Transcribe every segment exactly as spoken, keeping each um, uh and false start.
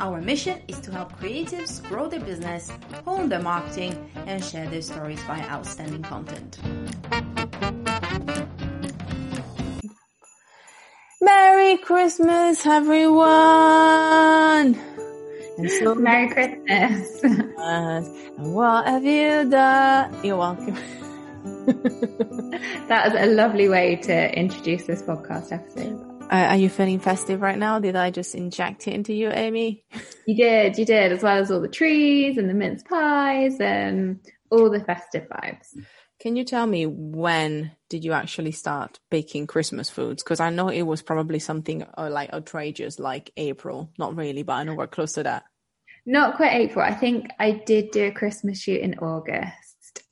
Our mission is to help creatives grow their business, hone their marketing, and share their stories via outstanding content. Merry Christmas, everyone! And so Merry Christmas! And what have you done? You're welcome. That is a lovely way to introduce this podcast episode. Uh, are you feeling festive right now? Did I just inject it into you, Amy? You did, you did, as well as all the trees and the mince pies and all the festive vibes. Can you tell me, when did you actually start baking Christmas foods? Because I know it was probably something uh, like outrageous, like April. Not really, but I know we're close to that. Not quite April. I think I did do a Christmas shoot in August.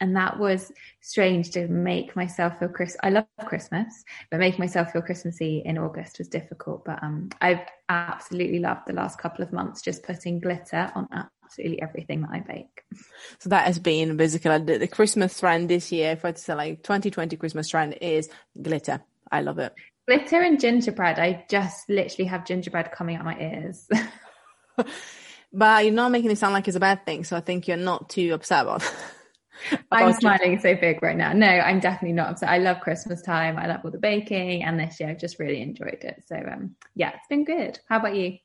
And that was strange to make myself feel Christmas. I love Christmas, but making myself feel Christmassy in August was difficult. But um, I've absolutely loved the last couple of months just putting glitter on absolutely everything that I bake. So that has been basically the, the Christmas trend this year. If I say like twenty twenty Christmas trend is glitter. I love it. Glitter and gingerbread. I just literally have gingerbread coming out my ears. But you're not making it sound like it's a bad thing. So I think you're not too upset about it. I'm smiling so big right now. No, I'm definitely not upset. I love Christmas time. I love all the baking, and this year I've just really enjoyed it. So um, yeah, it's been good. How about you?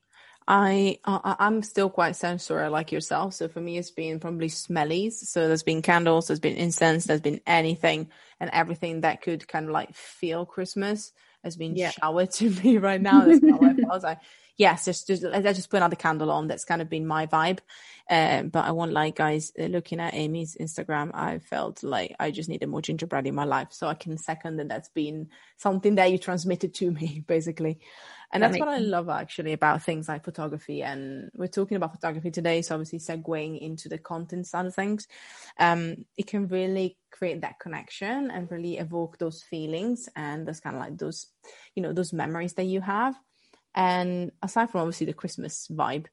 I, I I'm still quite sensorial like yourself. So for me, it's been probably smellies. So there's been candles, there's been incense, there's been anything and everything that could kind of like feel Christmas has been yeah. showered to me right now. That's not what I was like. Yes, just, just let's just put another candle on. That's kind of been my vibe. Um, but I won't lie, guys, looking at Amy's Instagram, I felt like I just needed more gingerbread in my life. So I can second that. That's been something that you transmitted to me, basically. And that that's makes- what I love, actually, about things like photography. And we're talking about photography today, so obviously segueing into the content side of things. Um, it can really create that connection and really evoke those feelings and those kind of like those, you know, those memories that you have. And aside from obviously the Christmas vibe,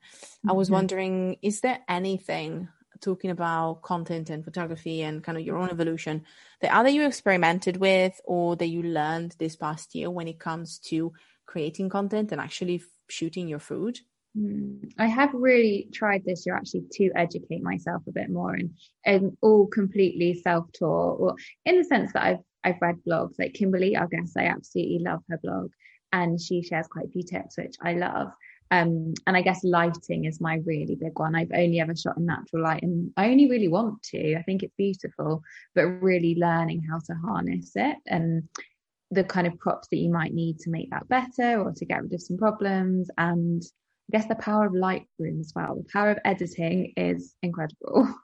I was mm-hmm. wondering, is there anything, talking about content and photography and kind of your own evolution, that either you experimented with or that you learned this past year when it comes to creating content and actually f- shooting your food? I have really tried this year actually to educate myself a bit more, and, and all completely self-taught, or in the sense that I've I've read blogs like Kimberly, I guess I absolutely love her blog. And she shares quite a few tips, which I love. Um, and I guess lighting is my really big one. I've only ever shot in natural light, and I only really want to. I think it's beautiful, but really learning how to harness it and the kind of props that you might need to make that better or to get rid of some problems. And I guess the power of Lightroom as well. The power of editing is incredible.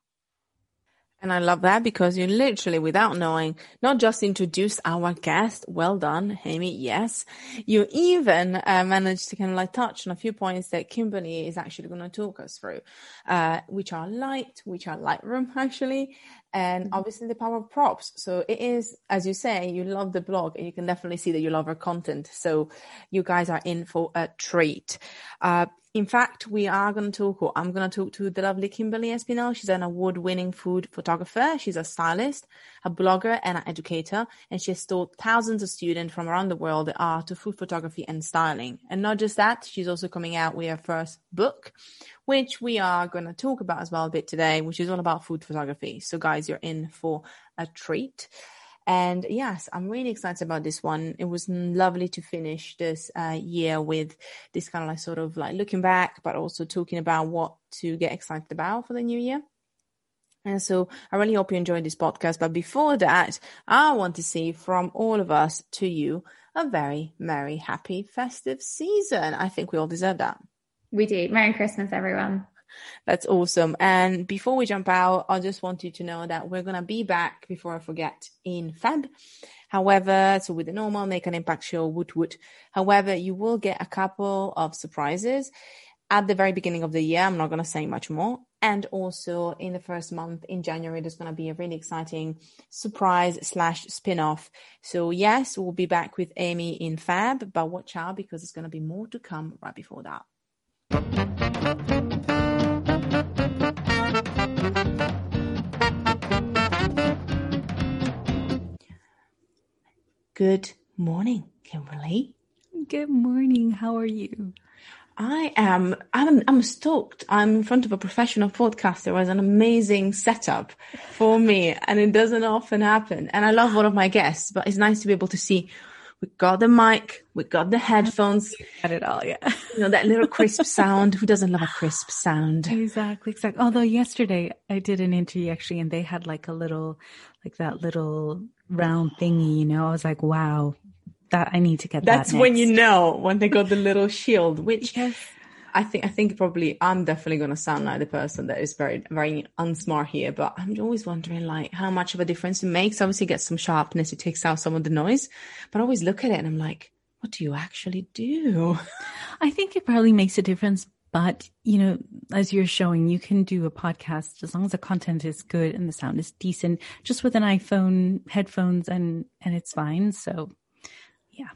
And I love that, because you literally, without knowing, not just introduced our guest. Well done, Amy. Yes. You even uh, managed to kind of like touch on a few points that Kimberly is actually going to talk us through, uh, which are light, which are Lightroom actually, and obviously the power of props. So it is, as you say, you love the blog, and you can definitely see that you love our content. So you guys are in for a treat. Uh, in fact, we are going to talk, or I'm going to talk to the lovely Kimberly Espinel. She's an award-winning food photographer. She's a stylist, a blogger, and an educator. And she has taught thousands of students from around the world the art of food photography and styling. And not just that, she's also coming out with her first book, which we are going to talk about as well a bit today, which is all about food photography. So guys, you're in for a treat. And yes, I'm really excited about this one. It was lovely to finish this uh, year with this kind of like sort of like looking back, but also talking about what to get excited about for the new year. And so I really hope you enjoyed this podcast. But before that, I want to say from all of us to you, a very merry, happy, festive season. I think we all deserve that. We do. Merry Christmas, everyone. That's awesome. And before we jump out, I just want you to know that we're going to be back, before I forget, in Feb. However, so with the normal Make an Impact Show, woot woot. However, you will get a couple of surprises at the very beginning of the year. I'm not going to say much more. And also in the first month in January, there's going to be a really exciting surprise slash spin-off. So yes, we'll be back with Amy in Feb, but watch out because there's going to be more to come right before that. Good morning, Kimberly. Good morning. How are you? I am. I'm. I'm stoked. I'm in front of a professional podcaster. It was an amazing setup for me, and it doesn't often happen. And I love all of my guests, but it's nice to be able to see. We got the mic. We got the headphones. Got it all. Yeah. You know that little crisp sound. Who doesn't love a crisp sound? Exactly. Exactly. Although yesterday I did an interview actually, and they had like a little, like that little round thingy, you know. I was like, wow, that I need to get that's that. That's when you know when they got the little shield, which yes. I think I think probably I'm definitely gonna sound like the person that is very very unsmart here, but I'm always wondering like how much of a difference it makes. Obviously it gets some sharpness, it takes out some of the noise, but I always look at it and I'm like, what do you actually do? I think it probably makes a difference. But, you know, as you're showing, you can do a podcast as long as the content is good and the sound is decent, just with an iPhone, headphones, and, and it's fine. So, yeah.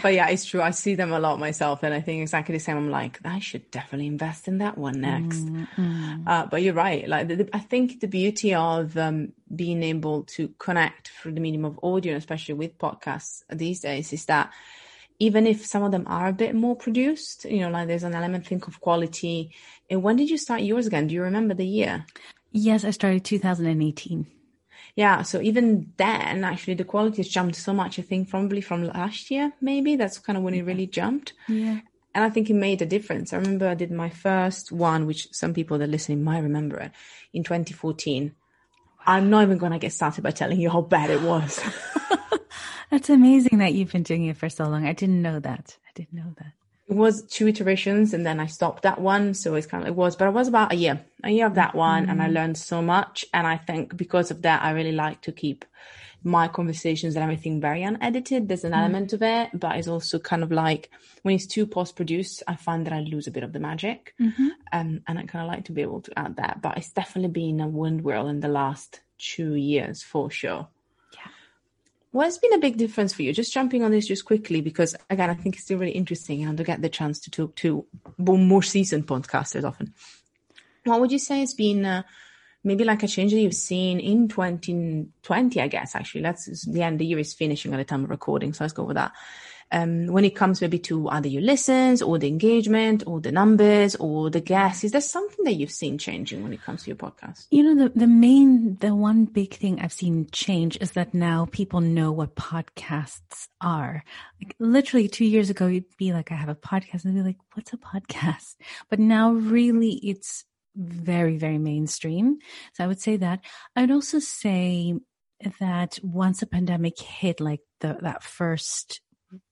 But yeah, it's true. I see them a lot myself. And I think exactly the same. I'm like, I should definitely invest in that one next. Mm-hmm. Uh, but you're right. Like, the, the, I think the beauty of um, being able to connect through the medium of audio, especially with podcasts these days, is that even if some of them are a bit more produced, you know, like there's an element, think of quality. And when did you start yours again? Do you remember the year? Yes, I started two thousand eighteen. Yeah. So even then, actually, the quality has jumped so much, I think, probably from last year, maybe. That's kind of when it really jumped. Yeah. And I think it made a difference. I remember I did my first one, which some people that are listening might remember it, in twenty fourteen. I'm not even going to get started by telling you how bad it was. That's amazing that you've been doing it for so long. I didn't know that. I didn't know that. It was two iterations and then I stopped that one. So it's kind of, it was, but it was about a year, a year of that one. Mm-hmm. And I learned so much. And I think because of that, I really like to keep my conversations and everything very unedited. There's an mm-hmm. element of it, but it's also kind of like when it's too post-produced, I find that I lose a bit of the magic. Mm-hmm. Um, and I kind of like to be able to add that, but it's definitely been a windwheel in the last two years for sure. What's been a big difference for you? Just jumping on this just quickly, because again, I think it's still really interesting and I get the chance to talk to more seasoned podcasters often. What would you say has been uh, maybe like a change that you've seen in twenty twenty, I guess, actually, that's the end, the year is finishing at the time of recording. So let's go with that. Um, when it comes maybe to either your listens or the engagement or the numbers or the guests, is there something that you've seen changing when it comes to your podcast? You know, the, the main, the one big thing I've seen change is that now people know what podcasts are. Like literally two years ago, you'd be like, I have a podcast and they'd be like, what's a podcast? But now really it's very, very mainstream. So I would say that. I'd also say that once the pandemic hit, like the, that first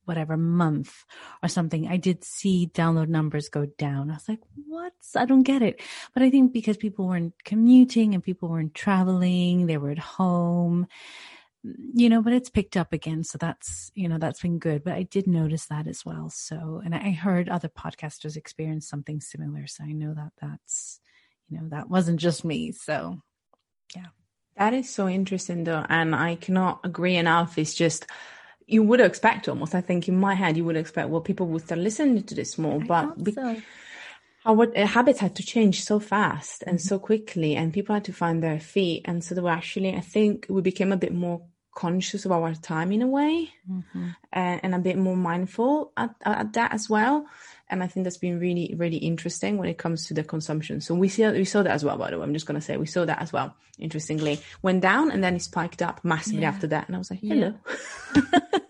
whatever month or something, I did see download numbers go down. I was like, what? I don't get it. But I think because people weren't commuting and people weren't traveling, they were at home, you know, but it's picked up again. So that's, you know, that's been good. But I did notice that as well. So, and I heard other podcasters experience something similar. So I know that that's, you know, that wasn't just me. So yeah. That is so interesting, though, and I cannot agree enough. It's just, you would expect almost, I think in my head, you would expect, well, people would start listening to this more, I but be- so. Our habits had to change so fast and mm-hmm. so quickly, and people had to find their feet. And so they were actually, I think we became a bit more conscious of our time in a way, mm-hmm. and, and a bit more mindful at, at that as well. And I think that's been really, really interesting when it comes to the consumption. So we see we saw that as well, by the way. I'm just going to say we saw that as well, interestingly. Went down and then it spiked up massively yeah. after that. And I was like, hello. Yeah.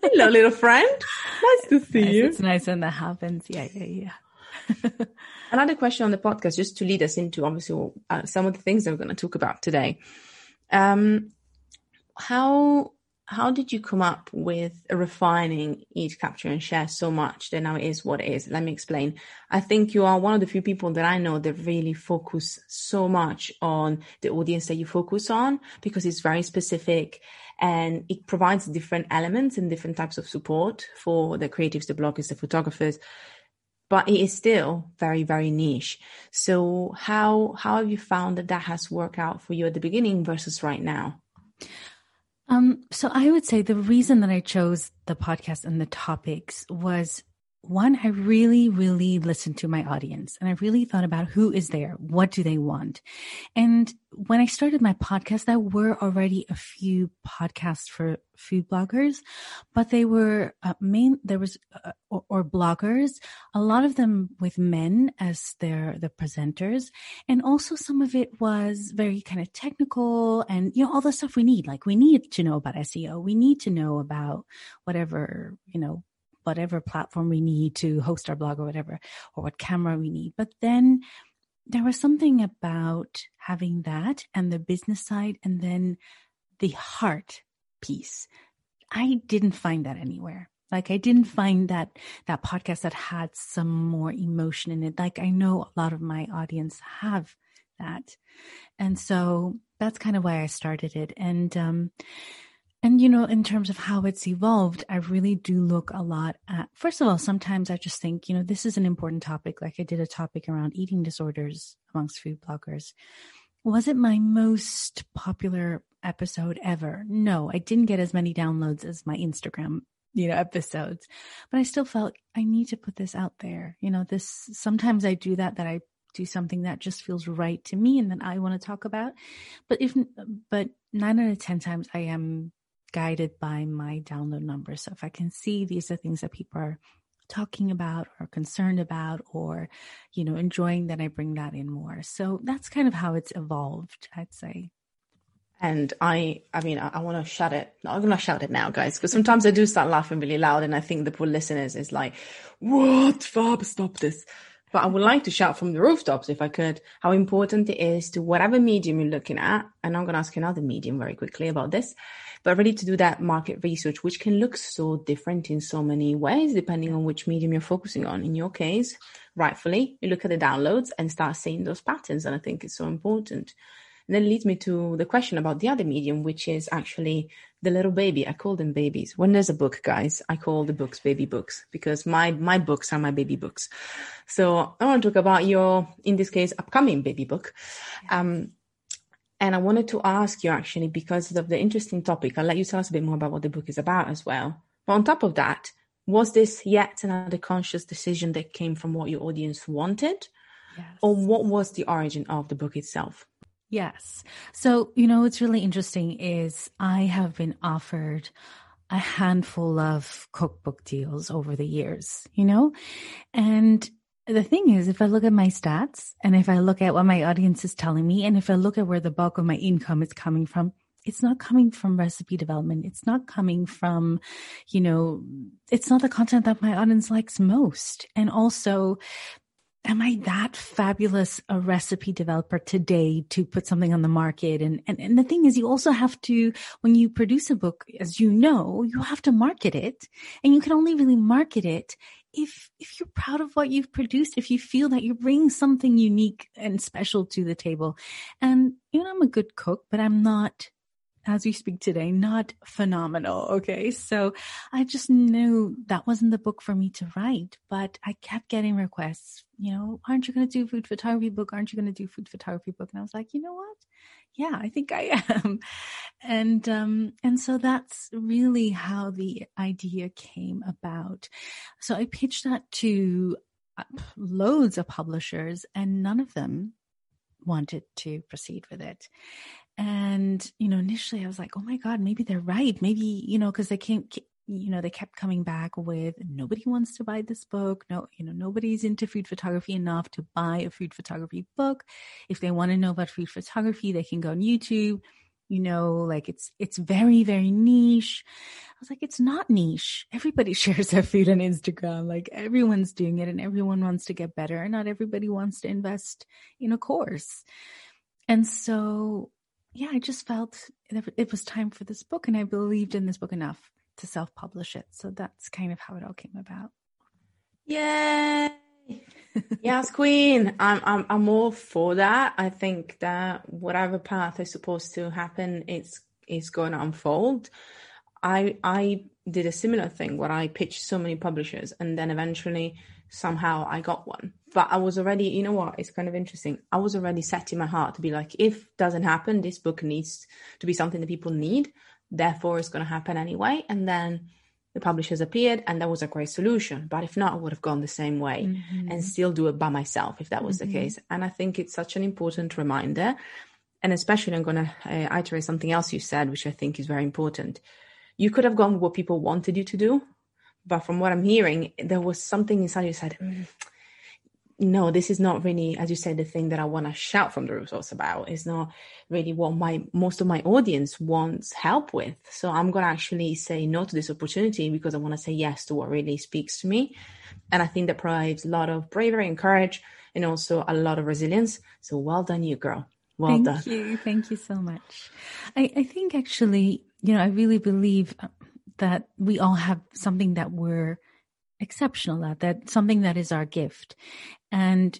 Hello, little friend. Nice it's to see nice. you. It's nice when that happens. Yeah, yeah, yeah. Another question on the podcast, just to lead us into, obviously, uh, some of the things that we're going to talk about today. Um, how... How did you come up with refining Eat, Capture and Share so much that now it is what it is? Let me explain. I think you are one of the few people that I know that really focus so much on the audience that you focus on, because it's very specific and it provides different elements and different types of support for the creatives, the bloggers, the photographers, but it is still very, very niche. So how, how have you found that that has worked out for you at the beginning versus right now? Um, so I would say the reason that I chose the podcast and the topics was, one, I really, really listened to my audience and I really thought about who is there, what do they want? And when I started my podcast, there were already a few podcasts for food bloggers, but they were uh, main, there was, uh, or, or bloggers, a lot of them with men as their, the presenters. And also some of it was very kind of technical and, you know, all the stuff we need, like we need to know about S E O. We need to know about whatever, you know, whatever platform we need to host our blog or whatever, or what camera we need. But then there was something about having that and the business side and then the heart piece. I didn't find that anywhere. Like I didn't find that, that podcast that had some more emotion in it. Like I know a lot of my audience have that. And so that's kind of why I started it. And, um, And, you know, in terms of how it's evolved, I really do look a lot at, first of all, sometimes I just think, you know, this is an important topic. Like I did a topic around eating disorders amongst food bloggers. Was it my most popular episode ever? No, I didn't get as many downloads as my Instagram, you know, episodes, but I still felt I need to put this out there. You know, this, sometimes I do that, that I do something that just feels right to me and that I want to talk about. But if, but nine out of ten times I am guided by my download numbers. So if I can see these are things that people are talking about or concerned about or, you know, enjoying, then I bring that in more. So that's kind of how it's evolved, I'd say. And I, I mean, I, I want to shout it. No, I'm going to shout it now, guys, because sometimes I do start laughing really loud. And I think the poor listeners is like, what, Fab, stop this. But I would like to shout from the rooftops, if I could, how important it is to whatever medium you're looking at. And I'm going to ask another medium very quickly about this, but really to do that market research, which can look so different in so many ways, depending on which medium you're focusing on. In your case, rightfully, you look at the downloads and start seeing those patterns. And I think it's so important. And that leads me to the question about the other medium, which is actually the little baby. I call them babies. When there's a book, guys, I call the books baby books, because my my books are my baby books. So I want to talk about your, in this case, upcoming baby book. Yeah. Um, and I wanted to ask you, actually, because of the interesting topic, I'll let you tell us a bit more about what the book is about as well. But on top of that, was this yet another conscious decision that came from what your audience wanted? Yes. Or what was the origin of the book itself? Yes. So, you know, what's really interesting is I have been offered a handful of cookbook deals over the years, you know, and the thing is, if I look at my stats and if I look at what my audience is telling me, and if I look at where the bulk of my income is coming from, it's not coming from recipe development. It's not coming from, you know, it's not the content that my audience likes most. And also, am I that fabulous a recipe developer today to put something on the market? And, and, and the thing is, you also have to, when you produce a book, as you know, you have to market it, and you can only really market it if, if you're proud of what you've produced, if you feel that you bring something unique and special to the table. And, you know, I'm a good cook, but I'm not, as we speak today, not phenomenal. Okay. So I just knew that wasn't the book for me to write, but I kept getting requests, you know, aren't you going to do food photography book? Aren't you going to do food photography book? And I was like, you know what? yeah, I think I am. And, um, and so that's really how the idea came about. So I pitched that to loads of publishers and none of them wanted to proceed with it. And, you know, initially I was like, oh my God, maybe they're right. Maybe, you know, cause they came, you know, they kept coming back with nobody wants to buy this book. No, you know, nobody's into food photography enough to buy a food photography book. If they want to know about food photography, they can go on YouTube, you know, like it's, it's very, very niche. I was like, it's not niche. Everybody shares their food on Instagram. Like everyone's doing it and everyone wants to get better. Not everybody wants to invest in a course. And so yeah, I just felt it was time for this book and I believed in this book enough to self-publish it. So that's kind of how it all came about. Yay! Yes, Queen. I'm, I'm, I'm all for that. I think that whatever path is supposed to happen, it's, it's going to unfold. I, I did a similar thing where I pitched so many publishers and then eventually somehow I got one. But I was already, you know what, it's kind of interesting. I was already set in my heart to be like, if doesn't happen, this book needs to be something that people need. Therefore, it's going to happen anyway. And then the publishers appeared and that was a great solution. But if not, I would have gone the same way mm-hmm. and still do it by myself if that was mm-hmm. the case. And I think it's such an important reminder. And especially I'm going to uh, iterate something else you said, which I think is very important. You could have gone with what people wanted you to do. But from what I'm hearing, there was something inside you said, mm. no, this is not really, as you said, the thing that I want to shout from the rooftops about. It's not really what my most of my audience wants help with. So I'm going to actually say no to this opportunity because I want to say yes to what really speaks to me. And I think that provides a lot of bravery and courage and also a lot of resilience. So well done, you girl. Well Thank done. Thank you. Thank you so much. I, I think actually, you know, I really believe that we all have something that we're exceptional at, that something that is our gift. And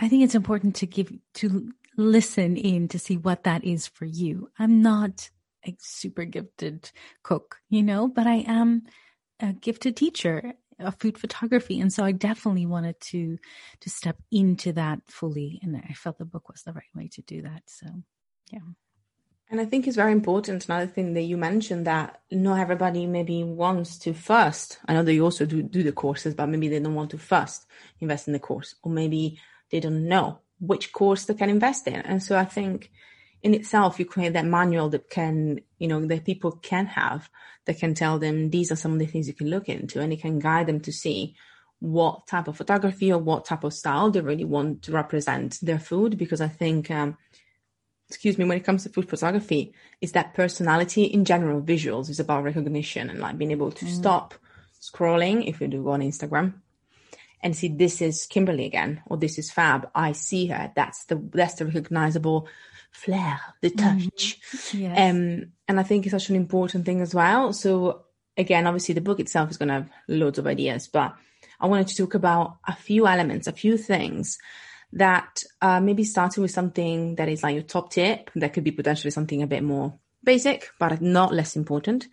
I think it's important to give, to listen in to see what that is for you. I'm not a super gifted cook, you know, but I am a gifted teacher of food photography. And so I definitely wanted to, to step into that fully. And I felt the book was the right way to do that. So, yeah. And I think it's very important, another thing that you mentioned, that not everybody maybe wants to first, I know they also do, do the courses, but maybe they don't want to first invest in the course, or maybe they don't know which course they can invest in. And so I think in itself, you create that manual that can, you know, that people can have, that can tell them these are some of the things you can look into, and it can guide them to see what type of photography or what type of style they really want to represent their food. Because I think, um, excuse me, when it comes to food photography, it's that personality in general. Visuals is about recognition and like being able to mm. stop scrolling, if you do go on Instagram, and see, this is Kimberly again, or this is Fab. I see her. That's the that's the recognizable flair, the touch. Mm. Yes. Um, and I think it's such an important thing as well. So again, obviously the book itself is going to have loads of ideas, but I wanted to talk about a few elements, a few things that uh, maybe starting with something that is like your top tip, that could be potentially something a bit more basic, but not less important.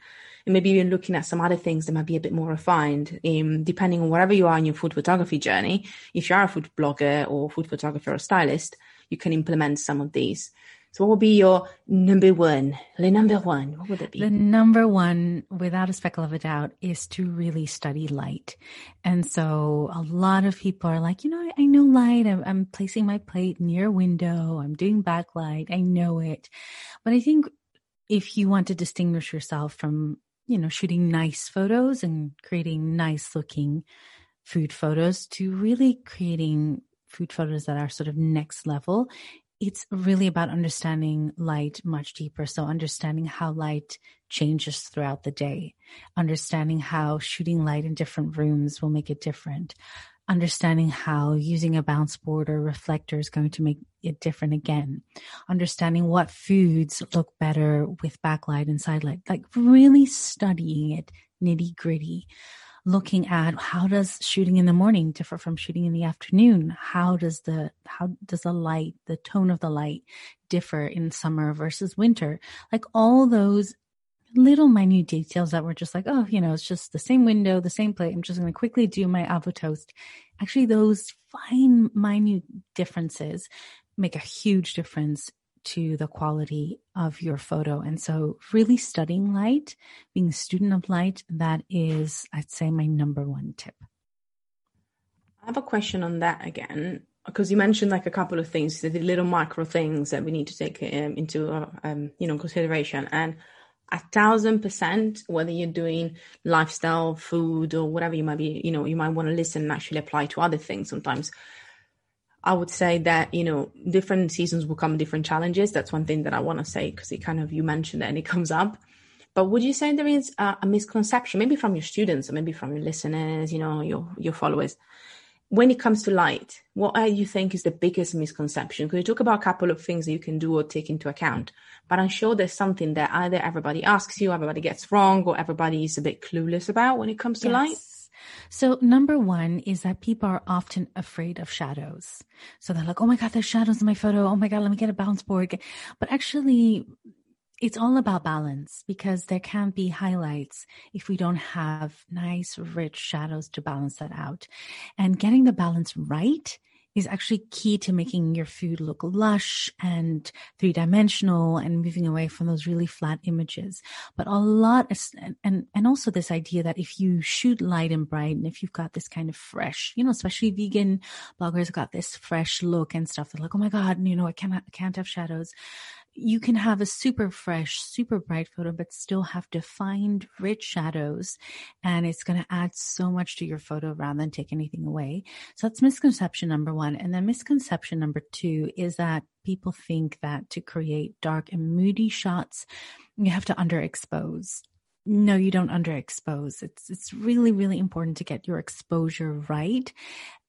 And maybe even looking at some other things that might be a bit more refined, um, depending on wherever you are in your food photography journey. If you are a food blogger or food photographer or stylist, you can implement some of these. So what would be your number one? The number one, what would it be? The number one, without a speckle of a doubt, is to really study light. And so a lot of people are like, you know, I, I know light. I'm, I'm placing my plate near a window. I'm doing backlight. I know it. But I think if you want to distinguish yourself from, you know, shooting nice photos and creating nice looking food photos to really creating food photos that are sort of next level, it's really about understanding light much deeper. So understanding how light changes throughout the day, understanding how shooting light in different rooms will make it different, understanding how using a bounce board or reflector is going to make it different again, understanding what foods look better with backlight and side light, like really studying it nitty gritty. Looking at how does shooting in the morning differ from shooting in the afternoon? How does the, how does the light, the tone of the light differ in summer versus winter? Like all those little minute details that were just like, oh, you know, it's just the same window, the same plate. I'm just going to quickly do my avocado toast. Actually, those fine, minute differences make a huge difference to the quality of your photo. And so really studying light, being a student of light, that is, I'd say, my number one tip. I have a question on that again, because you mentioned like a couple of things, the little micro things that we need to take um, into uh, um, you know, consideration. And a thousand percent, whether you're doing lifestyle, food, or whatever you might be, you know, you might want to listen and actually apply to other things sometimes. I would say that, you know, different seasons will come different challenges. That's one thing that I want to say, because it kind of, you mentioned it and it comes up. But would you say there is a, a misconception, maybe from your students or maybe from your listeners, you know, your, your followers, when it comes to light? What do you think is the biggest misconception? Because you talk about a couple of things that you can do or take into account, but I'm sure there's something that either everybody asks you, everybody gets wrong, or everybody is a bit clueless about when it comes to yes. light. So number one is that people are often afraid of shadows. So they're like, oh my God, there's shadows in my photo. Oh my God, let me get a bounce board. But actually, it's all about balance, because there can be highlights if we don't have nice, rich shadows to balance that out. And getting the balance right is actually key to making your food look lush and three-dimensional and moving away from those really flat images. But a lot, and, and, and also this idea that if you shoot light and bright, and if you've got this kind of fresh, you know, especially vegan bloggers have got this fresh look and stuff. They're like, oh my God, you know, I cannot, I can't have shadows. You can have a super fresh, super bright photo, but still have defined, rich shadows. And it's going to add so much to your photo rather than take anything away. So that's misconception number one. And then misconception number two is that people think that to create dark and moody shots, you have to underexpose. No, you don't underexpose. It's it's really, really important to get your exposure right.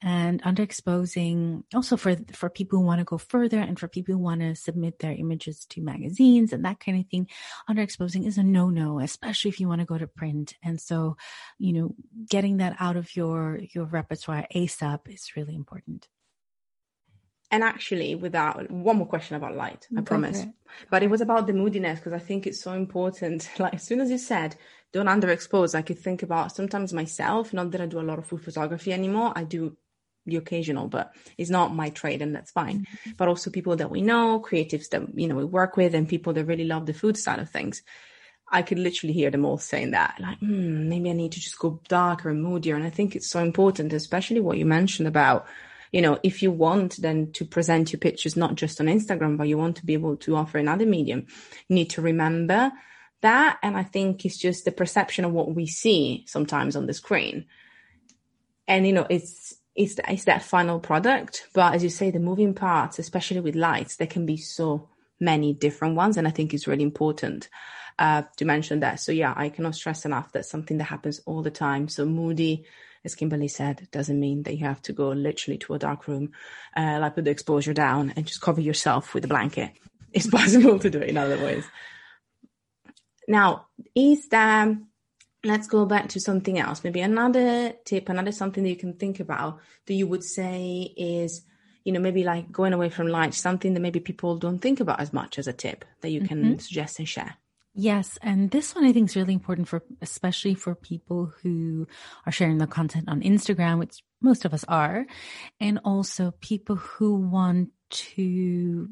And underexposing also for, for people who want to go further and for people who want to submit their images to magazines and that kind of thing, underexposing is a no-no, especially if you want to go to print. And so, you know, getting that out of your, your repertoire ASAP is really important. And actually, without one more question about light, I okay. promise. But it was about the moodiness, because I think it's so important. Like, as soon as you said, don't underexpose, I could think about sometimes myself, not that I do a lot of food photography anymore. I do the occasional, but it's not my trade, and that's fine. Mm-hmm. But also people that we know, creatives that, you know, we work with, and people that really love the food side of things. I could literally hear them all saying that, like, mm, maybe I need to just go darker and moodier. And I think it's so important, especially what you mentioned about, you know, if you want then to present your pictures, not just on Instagram, but you want to be able to offer another medium, you need to remember that. And I think it's just the perception of what we see sometimes on the screen. And, you know, it's, it's, it's that final product. But as you say, the moving parts, especially with lights, there can be so many different ones. And I think it's really important uh, to mention that. So yeah, I cannot stress enough that's something that happens all the time. So moody, as Kimberly said, doesn't mean that you have to go literally to a dark room, uh, like put the exposure down and just cover yourself with a blanket. It's possible to do it in other ways. Now, is there, let's go back to something else, maybe another tip, another something that you can think about that you would say is, you know, maybe like going away from light, something that maybe people don't think about as much as a tip that you can mm-hmm. suggest and share. Yes. And this one I think is really important for, especially for people who are sharing their content on Instagram, which most of us are, and also people who want to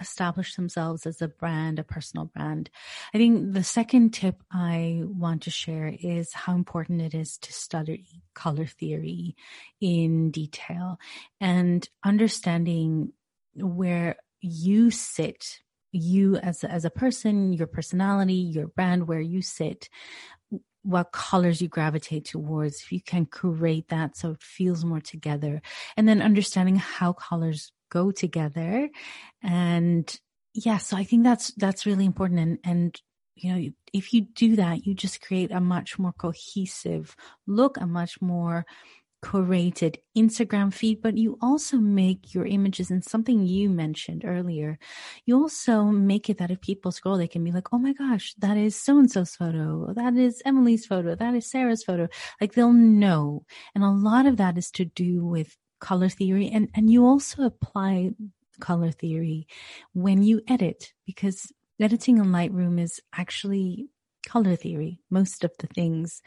establish themselves as a brand, a personal brand. I think the second tip I want to share is how important it is to study color theory in detail and understanding where you sit, you as, as a person, your personality, your brand, where you sit, what colors you gravitate towards, if you can create that so it feels more together. And then understanding how colors go together. And yeah, so I think that's, that's really important. And, and, you know, if you do that, you just create a much more cohesive look, a much more curated Instagram feed, but you also make your images, and something you mentioned earlier, you also make it that if people scroll, they can be like, oh my gosh, that is so-and-so's photo. That is Emily's photo. That is Sarah's photo. Like they'll know. And a lot of that is to do with color theory. And, and you also apply color theory when you edit, because editing in Lightroom is actually color theory. Most of the things,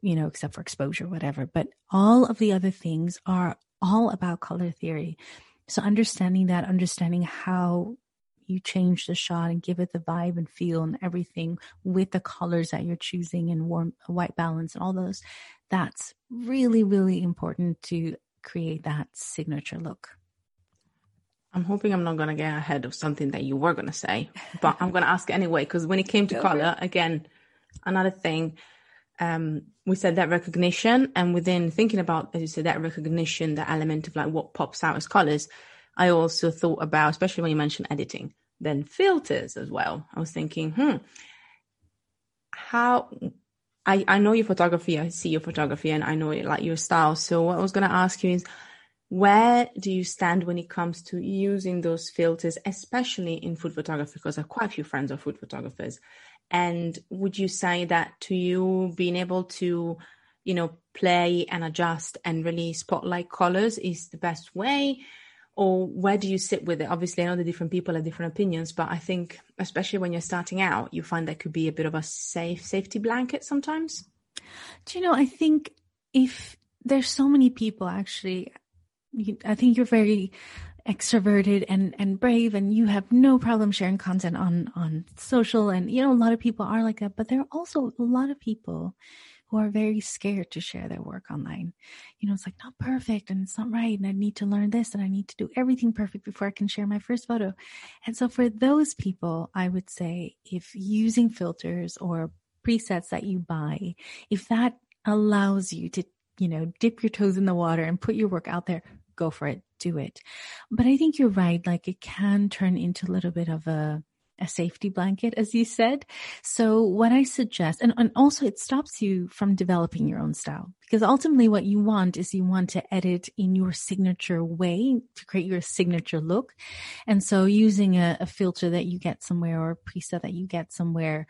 you know, except for exposure, whatever, but all of the other things are all about color theory. So understanding that, understanding how you change the shot and give it the vibe and feel and everything with the colors that you're choosing and warm white balance and all those. That's really, really important to create that signature look. I'm hoping I'm not going to get ahead of something that you were going to say, but I'm going to ask anyway, because when it came to color, again, another thing, um, we said that recognition, and within thinking about, as you said, that recognition, the element of like what pops out as colors, I also thought about, especially when you mentioned editing, then filters as well. I was thinking, hmm, how, I, I know your photography, I see your photography, and I know it, like your style. So what I was going to ask you is, where do you stand when it comes to using those filters, especially in food photography? Because I have quite a few friends who are food photographers. And would you say that to you, being able to, you know, play and adjust and really spotlight colors is the best way? Or where do you sit with it? Obviously, I know the different people have different opinions, but I think especially when you're starting out, you find that could be a bit of a safe safety blanket sometimes. Do you know, I think if there's so many people actually... I think you're very extroverted and, and brave, and you have no problem sharing content on, on social. And, you know, a lot of people are like that, but there are also a lot of people who are very scared to share their work online. You know, it's like not perfect and it's not right. And I need to learn this and I need to do everything perfect before I can share my first photo. And so for those people, I would say if using filters or presets that you buy, if that allows you to, you know, dip your toes in the water and put your work out there, go for it, do it. But I think you're right. Like it can turn into a little bit of a, a safety blanket, as you said. So what I suggest, and, and also it stops you from developing your own style, because ultimately what you want is you want to edit in your signature way to create your signature look. And so using a, a filter that you get somewhere or a preset that you get somewhere,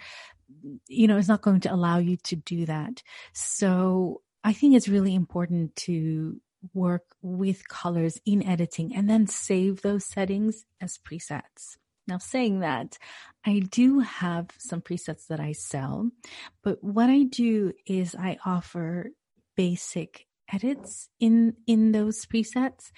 you know, it's not going to allow you to do that. So I think it's really important to work with colors in editing and then save those settings as presets. Now, saying that, I do have some presets that I sell, but what I do is I offer basic edits in, in those presets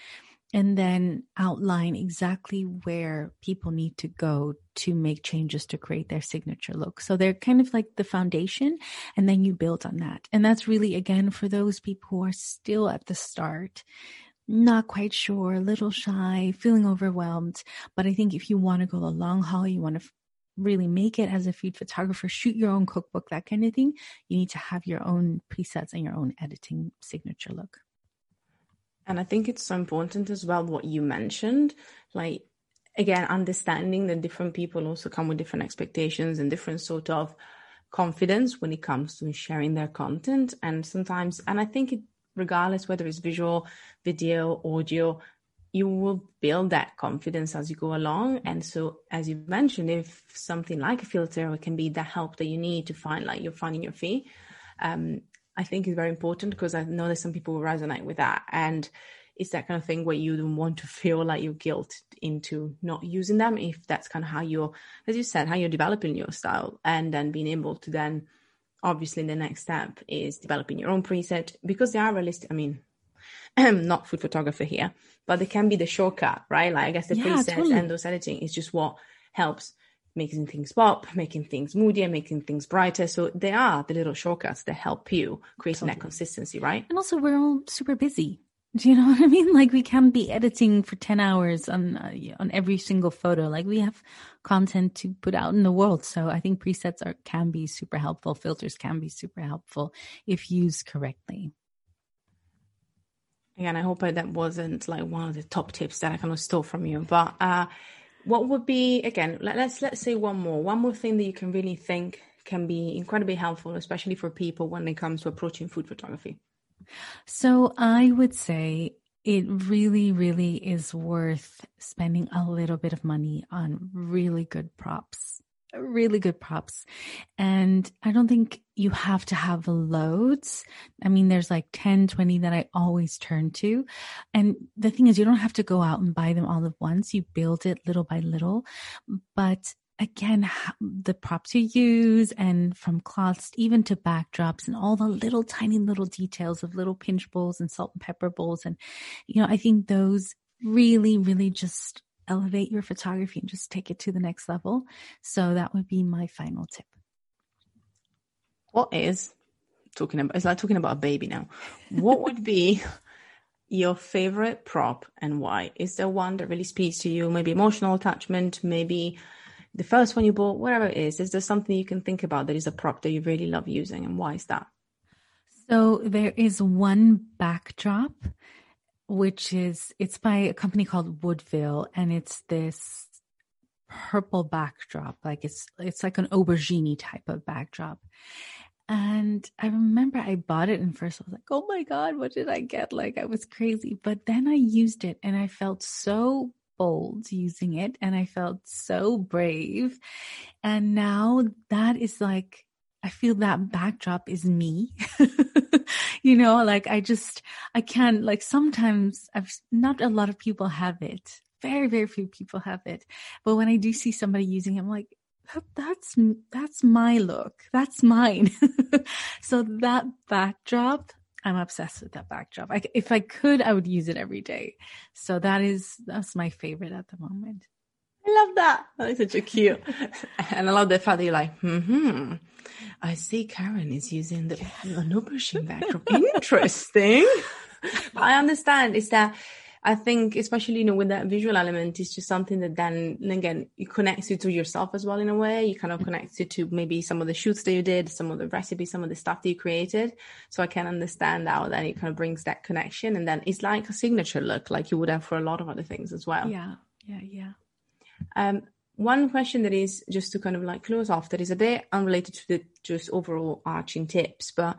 and then outline exactly where people need to go to make changes to create their signature look. So they're kind of like the foundation, and then you build on that. And that's really, again, for those people who are still at the start, not quite sure, a little shy, feeling overwhelmed. But I think if you want to go the long haul, you want to really make it as a food photographer, shoot your own cookbook, that kind of thing, you need to have your own presets and your own editing signature look. And I think it's so important as well, what you mentioned, like, again, understanding that different people also come with different expectations and different sort of confidence when it comes to sharing their content. And sometimes, and I think it, regardless whether it's visual, video, audio, you will build that confidence as you go along. And so, as you mentioned, if something like a filter it can be the help that you need to find, like you're finding your feet, um, I think is very important, because I know that some people will resonate with that. And it's that kind of thing where you don't want to feel like you're guilt into not using them, if that's kind of how you're, as you said, how you're developing your style, and then being able to then, obviously the next step is developing your own preset, because they are realistic. I mean, I'm not food photographer here, but they can be the shortcut, right? Like I guess the yeah, presets totally. And those editing is just what helps making things pop, making things moodier, making things brighter. So they are the little shortcuts that help you creating that consistency, right? And also we're all super busy. Do you know what I mean? Like we can be editing for ten hours on uh, on every single photo. Like we have content to put out in the world. So I think presets are can be super helpful. Filters can be super helpful if used correctly. Again, I hope that wasn't like one of the top tips that I kind of stole from you, but uh, what would be, again, let's let's say one more, one more thing that you can really think can be incredibly helpful, especially for people when it comes to approaching food photography? So I would say it really, really is worth spending a little bit of money on really good props, really good props. And I don't think you have to have loads. I mean, there's like ten, twenty that I always turn to. And the thing is, you don't have to go out and buy them all at once. You build it little by little. But again, the props you use, and from cloths, even to backdrops, and all the little tiny little details of little pinch bowls and salt and pepper bowls. And, you know, I think those really, really just elevate your photography and just take it to the next level. So that would be my final tip. What is talking about? It's like talking about a baby now. What would be your favorite prop and why? Is there one that really speaks to you? Maybe emotional attachment, maybe the first one you bought, whatever it is. Is there something you can think about that is a prop that you really love using, and why is that? So there is one backdrop, which is, it's by a company called Woodville, and it's this purple backdrop. Like it's, it's like an aubergine type of backdrop. And I remember I bought it and first I was like, oh my God, what did I get? Like I was crazy, but then I used it and I felt so bold using it. And I felt so brave. And now that is like, I feel that backdrop is me, you know, like I just, I can't, like sometimes I've not a lot of people have it. Very, very few people have it. But when I do see somebody using it, I'm like, that, that's, that's my look. That's mine. So that backdrop, I'm obsessed with that backdrop. I, if I could, I would use it every day. So that is, that's my favorite at the moment. I love that. That is such a cute. And I love the fact that you're like, hmm, I see Karen is using the aubergine backdrop. Interesting. But I understand. It's that I think, especially, you know, with that visual element, it's just something that then, and again, it connects you to yourself as well in a way. You kind of connect you to maybe some of the shoots that you did, some of the recipes, some of the stuff that you created. So I can understand how then it kind of brings that connection. And then it's like a signature look, like you would have for a lot of other things as well. Yeah, yeah, yeah. Um, one question that is just to kind of like close off, that is a bit unrelated to the just overall arching tips, but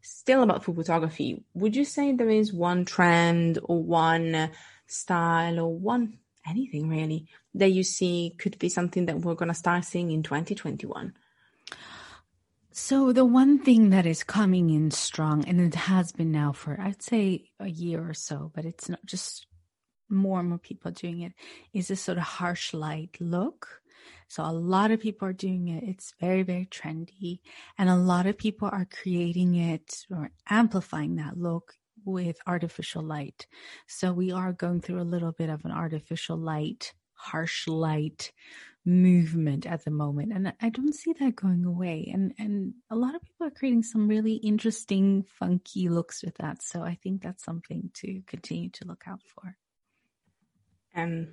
still about food photography. Would you say there is one trend or one style or one anything really that you see could be something that we're going to start seeing in twenty twenty-one? So the one thing that is coming in strong, and it has been now for, I'd say a year or so, but it's not just more and more people doing it, is this sort of harsh light look. So a lot of people are doing it. It's very, very trendy. And a lot of people are creating it or amplifying that look with artificial light. So we are going through a little bit of an artificial light, harsh light movement at the moment. And I don't see that going away. And and a lot of people are creating some really interesting, funky looks with that. So I think that's something to continue to look out for. Um,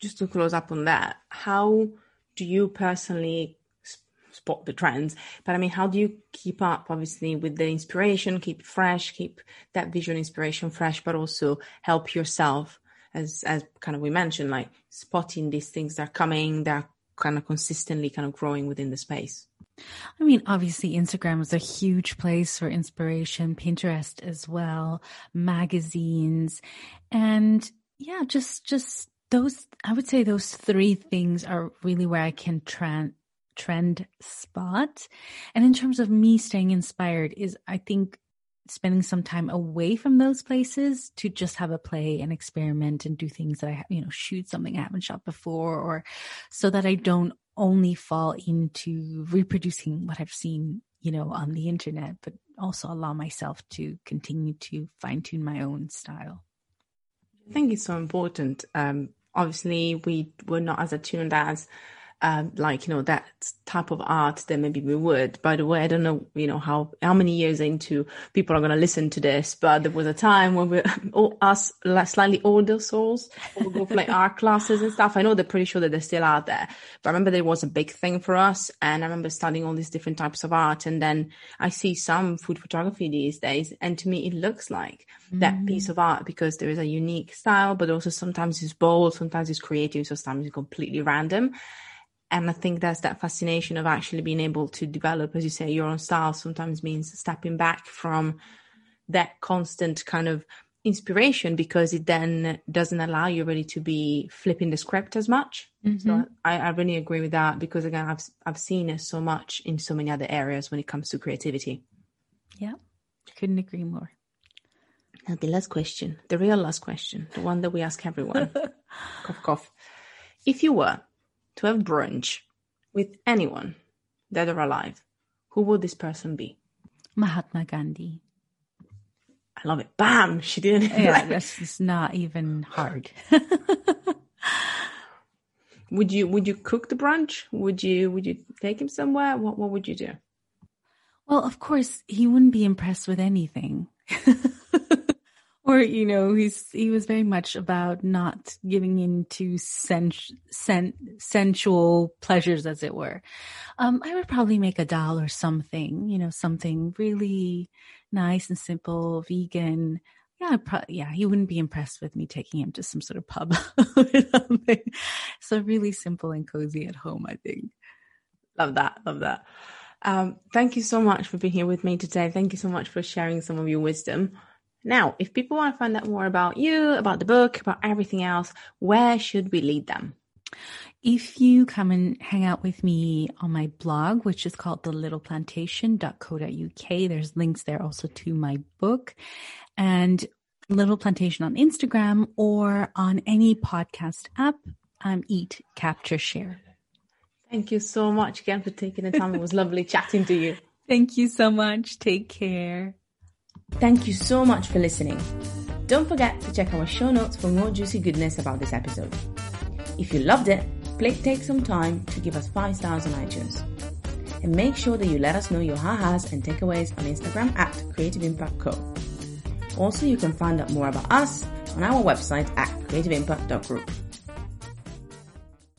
just to close up on that, how do you personally sp- spot the trends? But I mean, how do you keep up, obviously, with the inspiration, keep fresh, keep that visual inspiration fresh, but also help yourself, as as kind of we mentioned, like spotting these things that are coming, that are kind of consistently kind of growing within the space? I mean, obviously, Instagram is a huge place for inspiration, Pinterest as well, magazines, and yeah, just, just those, I would say those three things are really where I can trend, trend spot. And in terms of me staying inspired is, I think, spending some time away from those places to just have a play and experiment and do things that I, you know, shoot something I haven't shot before, or so that I don't only fall into reproducing what I've seen, you know, on the internet, but also allow myself to continue to fine tune my own style. I think it's so important. Um, obviously, we were not as attuned as, um, like, you know, that type of art that maybe we would. By the way, I don't know, you know, how, how many years into people are going to listen to this, but there was a time when we, all us slightly older souls, would go for like art classes and stuff. I know they're pretty sure that they're still out there, but I remember there was a big thing for us. And I remember studying all these different types of art. And then I see some food photography these days. And to me, it looks like that piece of art, because there is a unique style, but also sometimes it's bold, sometimes it's creative, sometimes it's completely random. And I think that's that fascination of actually being able to develop, as you say, your own style sometimes means stepping back from that constant kind of inspiration, because it then doesn't allow you really to be flipping the script as much. Mm-hmm. So I, I really agree with that, because again, I've, I've seen it so much in so many other areas when it comes to creativity. Yeah, couldn't agree more. Now the last question, the real last question, the one that we ask everyone. Cough, cough. If you were to have brunch with anyone, dead or alive, who would this person be? Mahatma Gandhi. I love it. Bam! She didn't. Yeah, that's not even hard. would you would you cook the brunch? Would you would you take him somewhere? What what would you do? Well, of course, he wouldn't be impressed with anything. Or, you know, he's he was very much about not giving in to sen- sen- sensual pleasures, as it were. Um, I would probably make a dal or something, you know, something really nice and simple, vegan. Yeah, pro- yeah, he wouldn't be impressed with me taking him to some sort of pub or something. So really simple and cozy at home, I think. Love that. Love that. Um, thank you so much for being here with me today. Thank you so much for sharing some of your wisdom. Now, if people want to find out more about you, about the book, about everything else, where should we lead them? If you come and hang out with me on my blog, which is called the little plantation dot co dot u k, there's links there also to my book, and Little Plantation on Instagram or on any podcast app, um, Eat, Capture, Share. Thank you so much again for taking the time. It was lovely chatting to you. Thank you so much. Take care. Thank you so much for listening. Don't forget to check our show notes for more juicy goodness about this episode. If you loved it, please take some time to give us five stars on iTunes. And make sure that you let us know your ha-has and takeaways on Instagram at Creative Impact Co. Also, you can find out more about us on our website at creative impact dot group.